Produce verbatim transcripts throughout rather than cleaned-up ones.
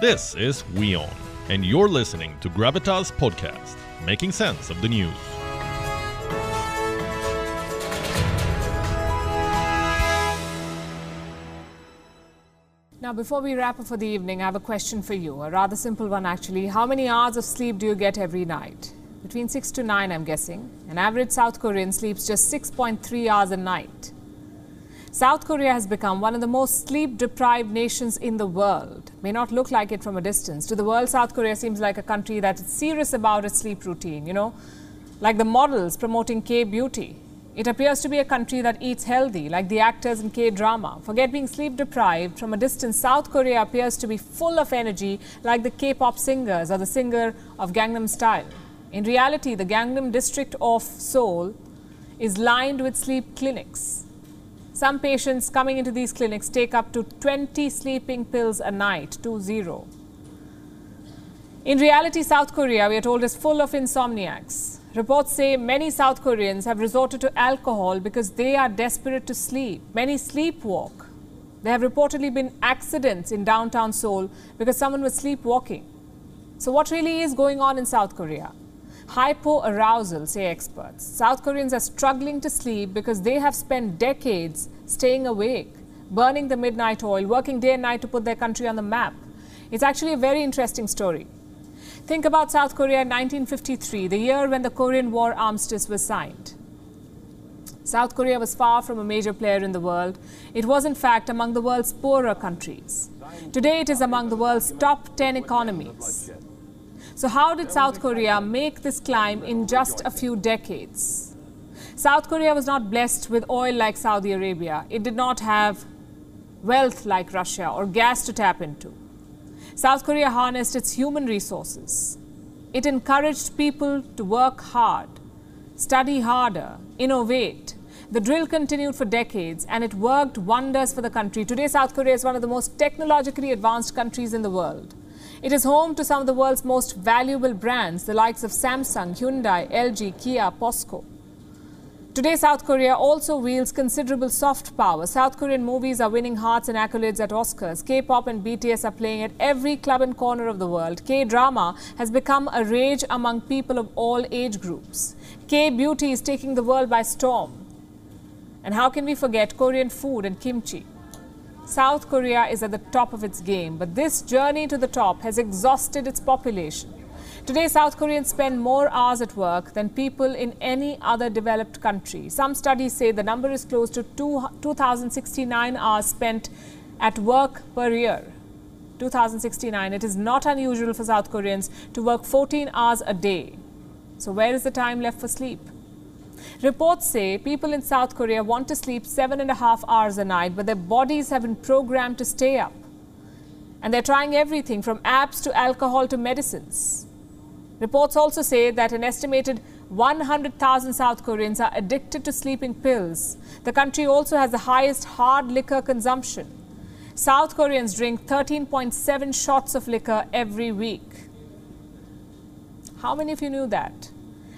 This is Weon, and you're listening to Gravitas Podcast, making sense of the news. Now, before we wrap up for the evening, I have a question for you, a rather simple one actually. How many hours of sleep do you get every night? Between six to nine, I'm guessing. An average South Korean sleeps just six point three hours a night. South Korea has become one of the most sleep-deprived nations in the world. May not look like it from a distance. To the world, South Korea seems like a country that is serious about its sleep routine, you know, like the models promoting K-beauty. It appears to be a country that eats healthy, like the actors in K-drama. Forget being sleep-deprived. From a distance, South Korea appears to be full of energy, like the K-pop singers or the singer of Gangnam Style. In reality, the Gangnam district of Seoul is lined with sleep clinics. Some patients coming into these clinics take up to twenty sleeping pills a night, two zero. In reality, South Korea, we are told, is full of insomniacs. Reports say many South Koreans have resorted to alcohol because they are desperate to sleep. Many sleepwalk. There have reportedly been accidents in downtown Seoul because someone was sleepwalking. So what really is going on in South Korea? Hypoarousal, say experts. South Koreans are struggling to sleep because they have spent decades staying awake, burning the midnight oil, working day and night to put their country on the map. It's actually a very interesting story. Think about South Korea in nineteen fifty-three, the year when the Korean War armistice was signed. South Korea was far from a major player in the world. It was, in fact, among the world's poorer countries. Today, it is among the world's top ten economies. So how did South Korea make this climb in just a few decades? South Korea was not blessed with oil like Saudi Arabia. It did not have wealth like Russia or gas to tap into. South Korea harnessed its human resources. It encouraged people to work hard, study harder, innovate. The drill continued for decades and it worked wonders for the country. Today, South Korea is one of the most technologically advanced countries in the world. It is home to some of the world's most valuable brands, the likes of Samsung, Hyundai, L G, Kia, POSCO. Today, South Korea also wields considerable soft power. South Korean movies are winning hearts and accolades at Oscars. K-pop and B T S are playing at every club and corner of the world. K-drama has become a rage among people of all age groups. K-beauty is taking the world by storm. And how can we forget Korean food and kimchi? South Korea is at the top of its game, but this journey to the top has exhausted its population. Today, South Koreans spend more hours at work than people in any other developed country. Some studies say the number is close to two thousand sixty-nine hours spent at work per year. two thousand sixty-nine, it is not unusual for South Koreans to work fourteen hours a day. So where is the time left for sleep? Reports say people in South Korea want to sleep seven and a half hours a night, but their bodies have been programmed to stay up. And they're trying everything from apps to alcohol to medicines. Reports also say that an estimated one hundred thousand South Koreans are addicted to sleeping pills. The country also has the highest hard liquor consumption. South Koreans drink thirteen point seven shots of liquor every week. How many of you knew that?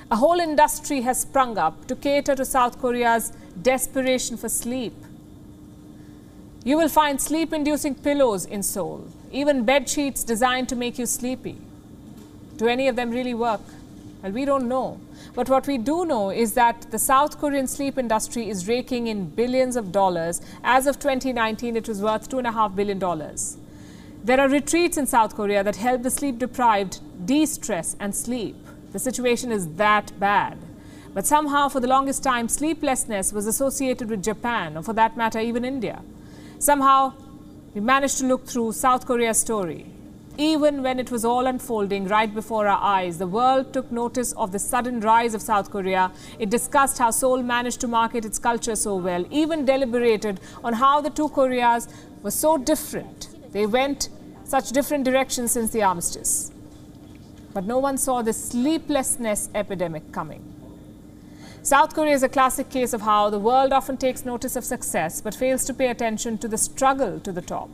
A whole industry has sprung up to cater to South Korea's desperation for sleep. You will find sleep-inducing pillows in Seoul, even bed sheets designed to make you sleepy. Do any of them really work? Well, we don't know. But what we do know is that the South Korean sleep industry is raking in billions of dollars. As of twenty nineteen, it was worth two point five billion dollars. There are retreats in South Korea that help the sleep-deprived de-stress and sleep. The situation is that bad. But somehow, for the longest time, sleeplessness was associated with Japan, or for that matter, even India. Somehow, we managed to look through South Korea's story. Even when it was all unfolding right before our eyes, the world took notice of the sudden rise of South Korea. It discussed how Seoul managed to market its culture so well, even deliberated on how the two Koreas were so different. They went such different directions since the armistice. But no one saw the sleeplessness epidemic coming. South Korea is a classic case of how the world often takes notice of success but fails to pay attention to the struggle to the top.